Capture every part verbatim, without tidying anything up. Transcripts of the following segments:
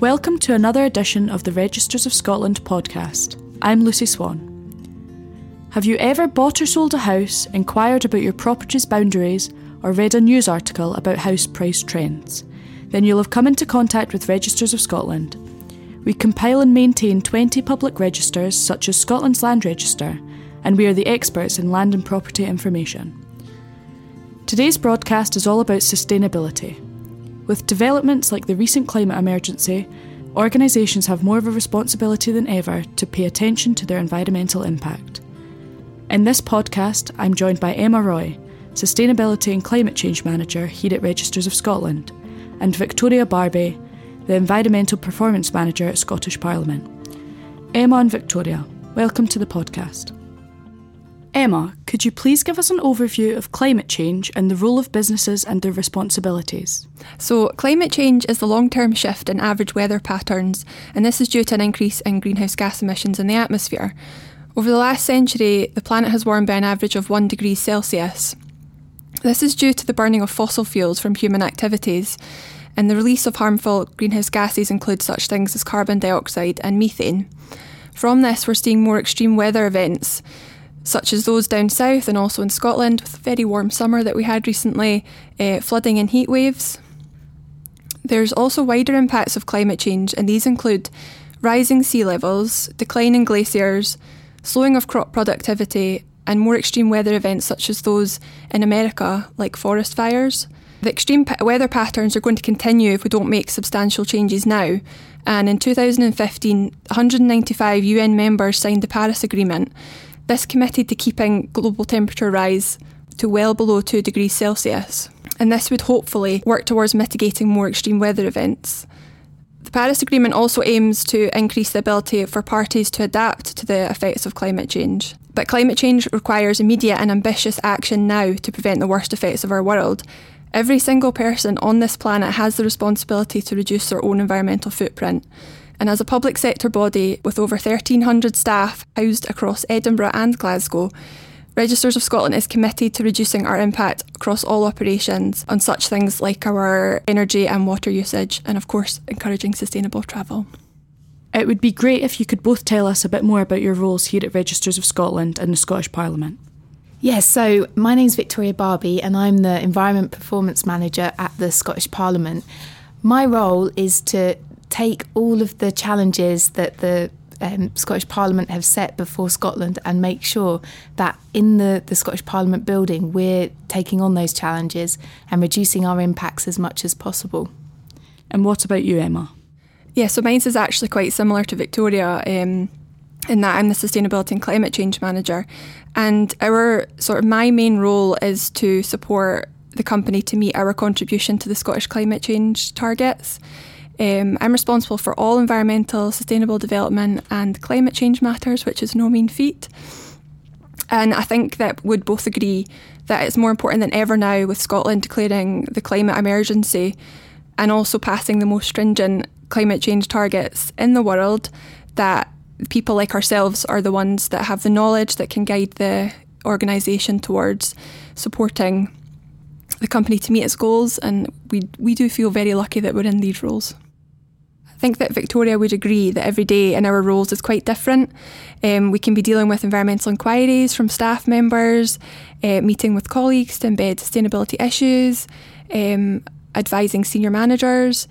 Welcome to another edition of the Registers of Scotland podcast. I'm Lucy Swan. Have you ever bought or sold a house, inquired about your property's boundaries, or read a news article about house price trends? Then you'll have come into contact with Registers of Scotland. We compile and maintain twenty public registers, such as Scotland's Land Register, and we are the experts in land and property information. Today's broadcast is all about sustainability. With developments like the recent climate emergency, organisations have more of a responsibility than ever to pay attention to their environmental impact. In this podcast, I'm joined by Emma Roy, Sustainability and Climate Change Manager here at Registers of Scotland, and Victoria Barby, the Environmental Performance Manager at Scottish Parliament. Emma and Victoria, welcome to the podcast. Emma, could you please give us an overview of climate change and the role of businesses and their responsibilities? So, climate change is the long-term shift in average weather patterns, and this is due to an increase in greenhouse gas emissions in the atmosphere. Over the last century, the planet has warmed by an average of one degree Celsius. This is due to the burning of fossil fuels from human activities, and the release of harmful greenhouse gases includes such things as carbon dioxide and methane. From this, we're seeing more extreme weather events, such as those down south and also in Scotland with the very warm summer that we had recently, uh, flooding and heat waves. There's also wider impacts of climate change, and these include rising sea levels, declining glaciers, slowing of crop productivity, and more extreme weather events such as those in America, like forest fires. The extreme p- weather patterns are going to continue if we don't make substantial changes now. And in two thousand fifteen, one hundred ninety-five U N members signed the Paris Agreement. This committed to keeping global temperature rise to well below two degrees Celsius, and this would hopefully work towards mitigating more extreme weather events. The Paris Agreement also aims to increase the ability for parties to adapt to the effects of climate change. But climate change requires immediate and ambitious action now to prevent the worst effects of our world. Every single person on this planet has the responsibility to reduce their own environmental footprint. And as a public sector body with over one thousand three hundred staff housed across Edinburgh and Glasgow, Registers of Scotland is committed to reducing our impact across all operations on such things like our energy and water usage, and of course encouraging sustainable travel. It would be great if you could both tell us a bit more about your roles here at Registers of Scotland and the Scottish Parliament. Yes, so my name's Victoria Barby and I'm the Environment Performance Manager at the Scottish Parliament. My role is to take all of the challenges that the um, Scottish Parliament have set before Scotland and make sure that in the, the Scottish Parliament building we're taking on those challenges and reducing our impacts as much as possible. And what about you, Emma? Yeah, so mine's is actually quite similar to Victoria um, in that I'm the Sustainability and Climate Change Manager, and our sort of my main role is to support the company to meet our contribution to the Scottish climate change targets. Um, I'm responsible for all environmental, sustainable development and climate change matters, which is no mean feat. And I think that we'd both agree that it's more important than ever now with Scotland declaring the climate emergency and also passing the most stringent climate change targets in the world, that people like ourselves are the ones that have the knowledge that can guide the organisation towards supporting the company to meet its goals. And we, we do feel very lucky that we're in these roles. I think that Victoria would agree that every day in our roles is quite different. Um, we can be dealing with environmental inquiries from staff members, uh, meeting with colleagues to embed sustainability issues, um, advising senior managers,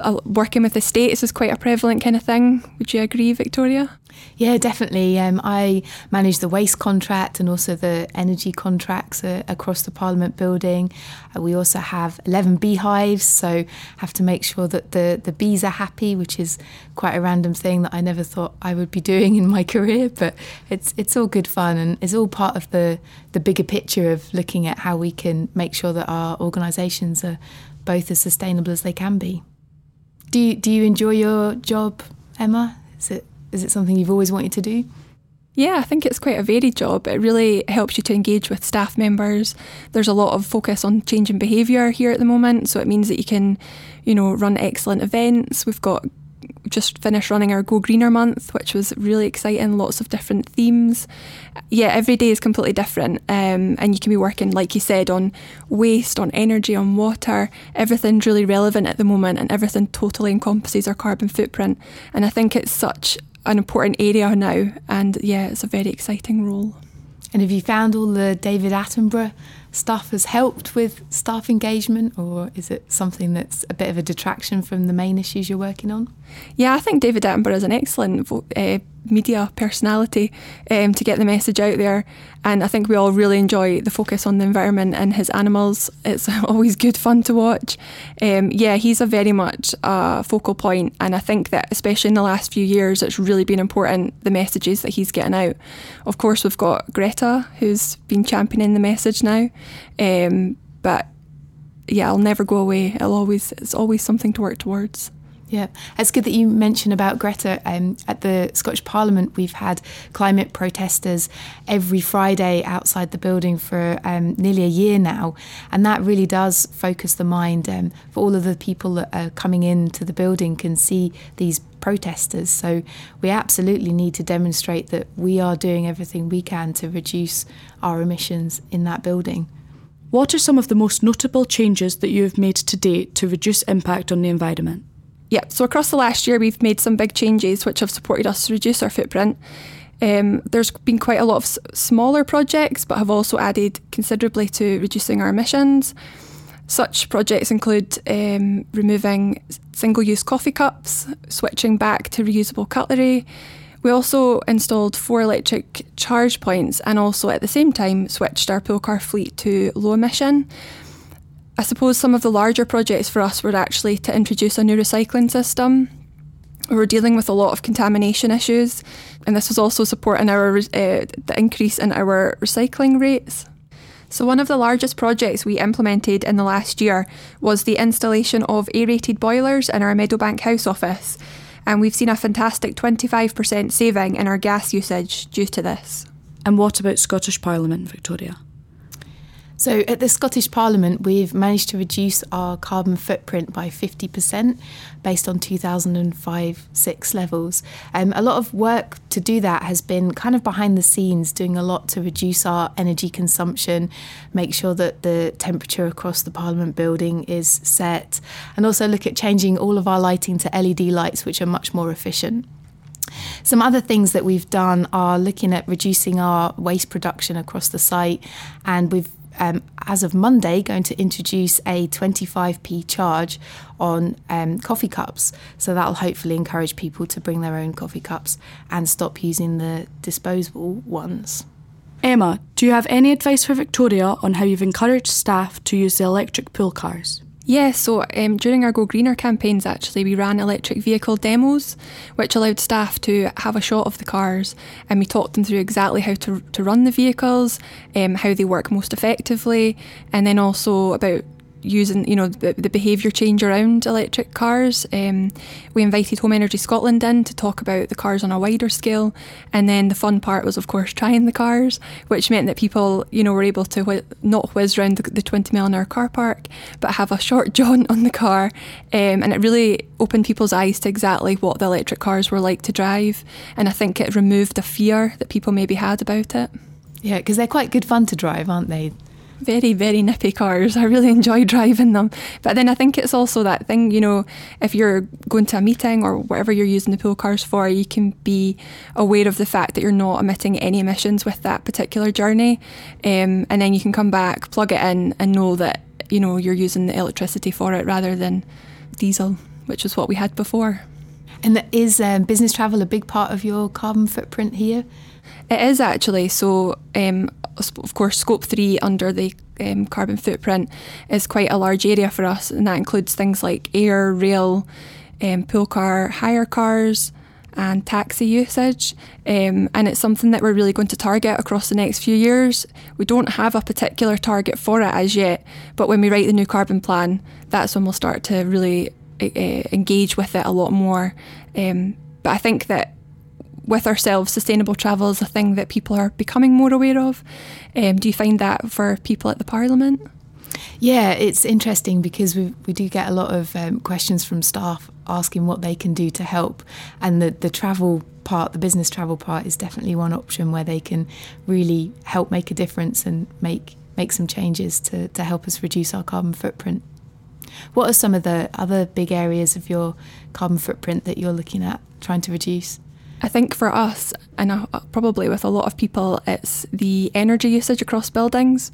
uh, working with estates is quite a prevalent kind of thing. Would you agree, Victoria? Yeah, definitely. Um, I manage the waste contract and also the energy contracts uh, across the Parliament building. Uh, we also have eleven beehives, so have to make sure that the, the bees are happy, which is quite a random thing that I never thought I would be doing in my career, but it's it's all good fun and it's all part of the, the bigger picture of looking at how we can make sure that our organisations are both as sustainable as they can be. Do you, do you enjoy your job, Emma? Is it Is it something you've always wanted to do? Yeah, I think it's quite a varied job. It really helps you to engage with staff members. There's a lot of focus on changing behaviour here at the moment, so it means that you can, you know, run excellent events. We've got just finished running our Go Greener month, which was really exciting, lots of different themes. Yeah, every day is completely different, um, and you can be working, like you said, on waste, on energy, on water. Everything's really relevant at the moment, and everything totally encompasses our carbon footprint, and I think it's such an important area now, and yeah, it's a very exciting role. And have you found all the David Attenborough stuff has helped with staff engagement, or is it something that's a bit of a detraction from the main issues you're working on? Yeah, I think David Attenborough is an excellent uh, media personality um, to get the message out there, and I think we all really enjoy the focus on the environment and his animals. It's always good fun to watch. Um, yeah, he's a very much a focal point, and I think that especially in the last few years it's really been important, the messages that he's getting out. Of course we've got Greta, who's been championing the message now. Um, but yeah, I'll never go away. It'll always, it's always something to work towards. Yeah, it's good that you mention about Greta. Um, at the Scottish Parliament, we've had climate protesters every Friday outside the building for um, nearly a year now. And that really does focus the mind. Um, for all of the people that are coming into the building can see these protesters. So we absolutely need to demonstrate that we are doing everything we can to reduce our emissions in that building. What are some of the most notable changes that you have made to date to reduce impact on the environment? Yeah, so across the last year we've made some big changes which have supported us to reduce our footprint. Um, there's been quite a lot of s- smaller projects but have also added considerably to reducing our emissions. Such projects include um, removing single-use coffee cups, switching back to reusable cutlery. We also installed four electric charge points and also at the same time switched our pool car fleet to low emission. I suppose some of the larger projects for us were actually to introduce a new recycling system. We were dealing with a lot of contamination issues, and this was also supporting our uh, the increase in our recycling rates. So one of the largest projects we implemented in the last year was the installation of aerated boilers in our Meadowbank House office, and we've seen a fantastic twenty-five percent saving in our gas usage due to this. And what about Scottish Parliament, Victoria? So at the Scottish Parliament, we've managed to reduce our carbon footprint by fifty percent based on two thousand five to six levels. Um, a lot of work to do that has been kind of behind the scenes, doing a lot to reduce our energy consumption, make sure that the temperature across the Parliament building is set, and also look at changing all of our lighting to L E D lights, which are much more efficient. Some other things that we've done are looking at reducing our waste production across the site, and we've Um, as of Monday, going to introduce a twenty-five p charge on um, coffee cups. So that'll hopefully encourage people to bring their own coffee cups and stop using the disposable ones. Emma, do you have any advice for Victoria on how you've encouraged staff to use the electric pool cars? Yeah, so um, during our Go Greener campaigns actually we ran electric vehicle demos which allowed staff to have a shot of the cars, and we talked them through exactly how to, to run the vehicles, um, how they work most effectively, and then also about using, you know, the, the behaviour change around electric cars. Um, we invited Home Energy Scotland in to talk about the cars on a wider scale, and then the fun part was of course trying the cars, which meant that people, you know, were able to wh- not whiz round the, the twenty mile an hour car park but have a short jaunt on the car, um, and it really opened people's eyes to exactly what the electric cars were like to drive, and I think it removed the fear that people maybe had about it. Yeah, because they're quite good fun to drive, aren't they? Very, very nippy cars. I really enjoy driving them. But then I think it's also that thing, you know, if you're going to a meeting or whatever you're using the pool cars for, you can be aware of the fact that you're not emitting any emissions with that particular journey. Um, and then you can come back, plug it in and know that, you know, you're using the electricity for it rather than diesel, which is what we had before. And is um, business travel a big part of your carbon footprint here? It is actually. So, um, of course, scope three under the um, carbon footprint is quite a large area for us, and that includes things like air, rail, um, pool car, hire cars and taxi usage, um, and it's something that we're really going to target across the next few years. We don't have a particular target for it as yet, but when we write the new carbon plan, that's when we'll start to really uh, engage with it a lot more. Um, but I think that with ourselves, sustainable travel is a thing that people are becoming more aware of. Um, do you find that for people at the Parliament? Yeah, it's interesting because we we do get a lot of um, questions from staff asking what they can do to help. And the, the travel part, the business travel part, is definitely one option where they can really help make a difference and make make some changes to, to help us reduce our carbon footprint. What are some of the other big areas of your carbon footprint that you're looking at trying to reduce? I think for us, and probably with a lot of people, it's the energy usage across buildings.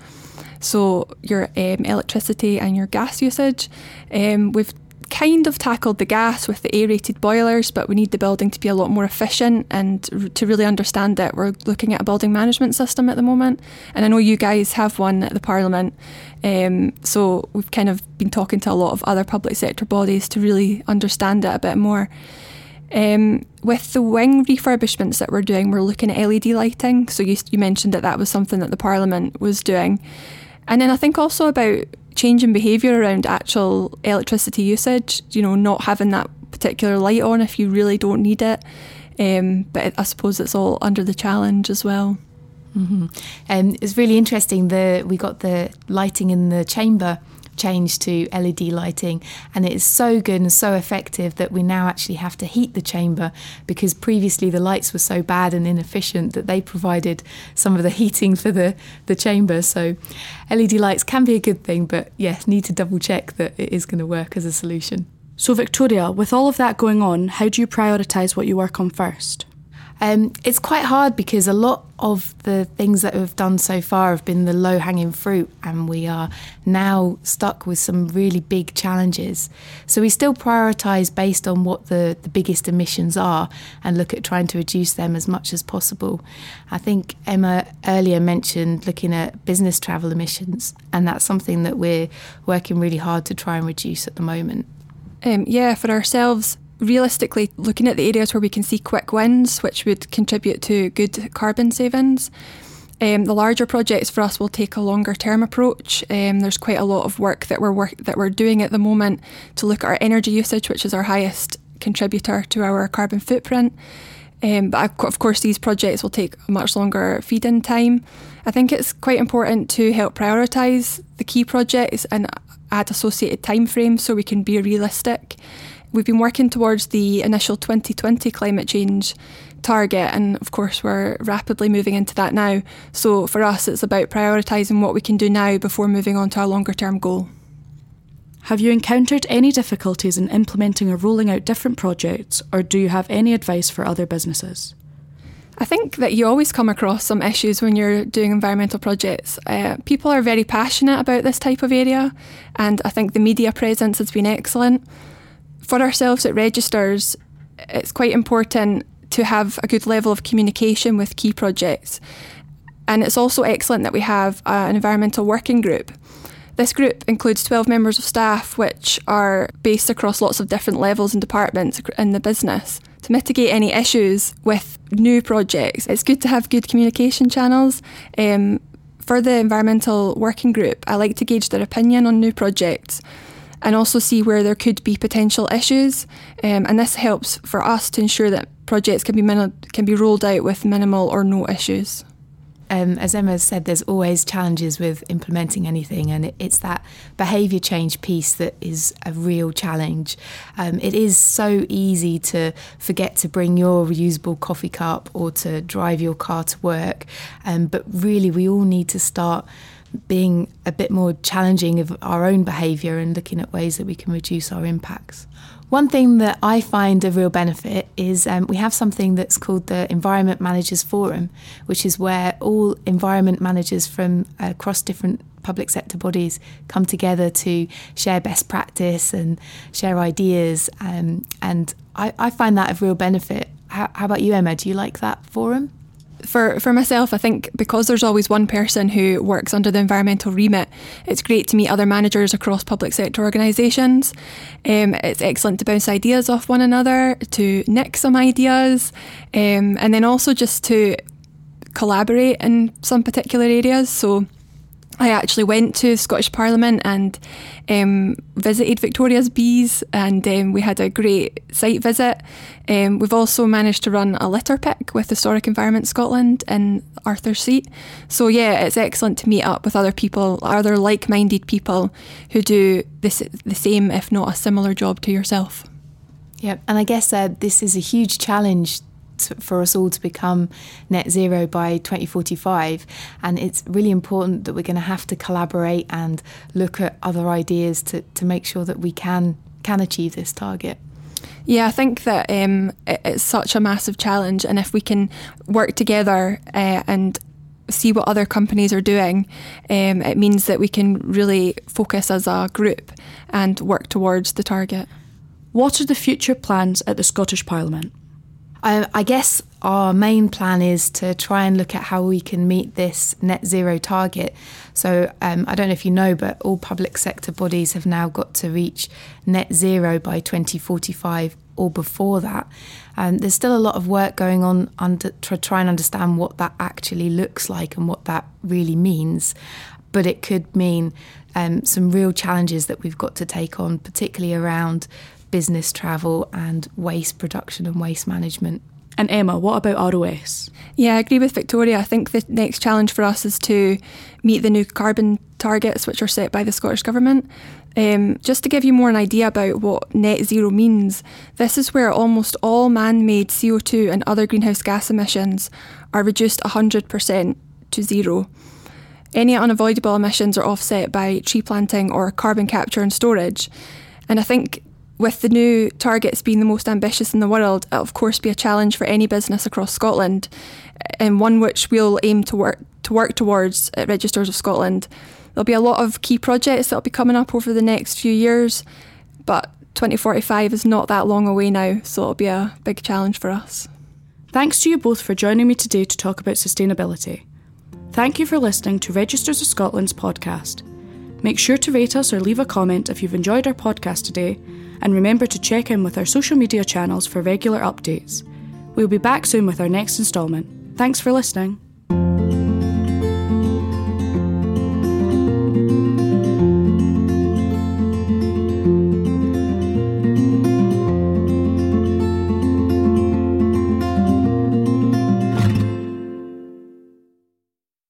So your um, electricity and your gas usage. Um, we've kind of tackled the gas with the aerated boilers, but we need the building to be a lot more efficient, and r- to really understand it, we're looking at a building management system at the moment. And I know you guys have one at the Parliament. Um, so we've kind of been talking to a lot of other public sector bodies to really understand it a bit more. Um, with the wing refurbishments that we're doing, we're looking at L E D lighting. So you, you mentioned that that was something that the Parliament was doing. And then I think also about changing behaviour around actual electricity usage, you know, not having that particular light on if you really don't need it. Um, but I suppose it's all under the challenge as well. Mm-hmm. Um, it's really interesting that we got the lighting in the chamber change to L E D lighting, and it is so good and so effective that we now actually have to heat the chamber, because previously the lights were so bad and inefficient that they provided some of the heating for the, the chamber. So L E D lights can be a good thing, but yes, need to double check that it is going to work as a solution. So Victoria, with all of that going on, how do you prioritise what you work on first? Um, it's quite hard, because a lot of the things that we've done so far have been the low-hanging fruit, and we are now stuck with some really big challenges. So we still prioritise based on what the, the biggest emissions are, and look at trying to reduce them as much as possible. I think Emma earlier mentioned looking at business travel emissions, and that's something that we're working really hard to try and reduce at the moment. Um, yeah, for ourselves, realistically, looking at the areas where we can see quick wins, which would contribute to good carbon savings. Um, the larger projects for us will take a longer term approach. Um, there's quite a lot of work that we're work- that we're doing at the moment to look at our energy usage, which is our highest contributor to our carbon footprint. Um, but of course, these projects will take a much longer feed-in time. I think it's quite important to help prioritise the key projects and add associated timeframes so we can be realistic. We've been working towards the initial twenty twenty climate change target, and of course we're rapidly moving into that now. So for us, it's about prioritising what we can do now before moving on to our longer term goal. Have you encountered any difficulties in implementing or rolling out different projects, or do you have any advice for other businesses? I think that you always come across some issues when you're doing environmental projects. Uh, people are very passionate about this type of area, and I think the media presence has been excellent. For ourselves at Registers, it's quite important to have a good level of communication with key projects. And it's also excellent that we have uh, an environmental working group. This group includes twelve members of staff, which are based across lots of different levels and departments in the business. To mitigate any issues with new projects, it's good to have good communication channels. Um, for the environmental working group, I like to gauge their opinion on new projects, and also see where there could be potential issues. Um, and this helps for us to ensure that projects can be min- can be rolled out with minimal or no issues. Um, as Emma said, there's always challenges with implementing anything, and it's that behaviour change piece that is a real challenge. Um, it is so easy to forget to bring your reusable coffee cup or to drive your car to work, um, but really we all need to start being a bit more challenging of our own behaviour and looking at ways that we can reduce our impacts. One thing that I find a real benefit is um, we have something that's called the Environment Managers Forum, which is where all environment managers from uh, across different public sector bodies come together to share best practice and share ideas. Um, and I, I find that of real benefit. How, how about you, Emma? Do you like that forum? For for myself, I think because there's always one person who works under the environmental remit, it's great to meet other managers across public sector organisations. Um, it's excellent to bounce ideas off one another, to nick some ideas, um, and then also just to collaborate in some particular areas. So I actually went to Scottish Parliament and um, visited Victoria's Bees, and um, we had a great site visit. Um, we've also managed to run a litter pick with Historic Environment Scotland in Arthur's Seat. So yeah, it's excellent to meet up with other people, other like-minded people who do this, the same if not a similar job to yourself. Yeah, and I guess uh, this is a huge challenge t- for us all to become net zero by twenty forty-five, and it's really important that we're going to have to collaborate and look at other ideas to, to make sure that we can can achieve this target. Yeah, I think that um, it's such a massive challenge, and if we can work together uh, and see what other companies are doing, um, it means that we can really focus as a group and work towards the target. What are the future plans at the Scottish Parliament? I, I guess our main plan is to try and look at how we can meet this net zero target. So um, I don't know if you know, but all public sector bodies have now got to reach net zero by twenty forty-five or before that. Um, there's still a lot of work going on under, to try and understand what that actually looks like and what that really means. But it could mean um, some real challenges that we've got to take on, particularly around business travel and waste production and waste management. And Emma, what about R O S? Yeah, I agree with Victoria. I think the next challenge for us is to meet the new carbon targets which are set by the Scottish Government. Um, just to give you more an idea about what net zero means, this is where almost all man-made C O two and other greenhouse gas emissions are reduced one hundred percent to zero. Any unavoidable emissions are offset by tree planting or carbon capture and storage. And I think with the new targets being the most ambitious in the world, it'll of course be a challenge for any business across Scotland, and one which we'll aim to work to work towards at Registers of Scotland. There'll be a lot of key projects that'll be coming up over the next few years, but twenty forty-five is not that long away now, so it'll be a big challenge for us. Thanks to you both for joining me today to talk about sustainability. Thank you for listening to Registers of Scotland's podcast. Make sure to rate us or leave a comment if you've enjoyed our podcast today, and remember to check in with our social media channels for regular updates. We'll be back soon with our next instalment. Thanks for listening.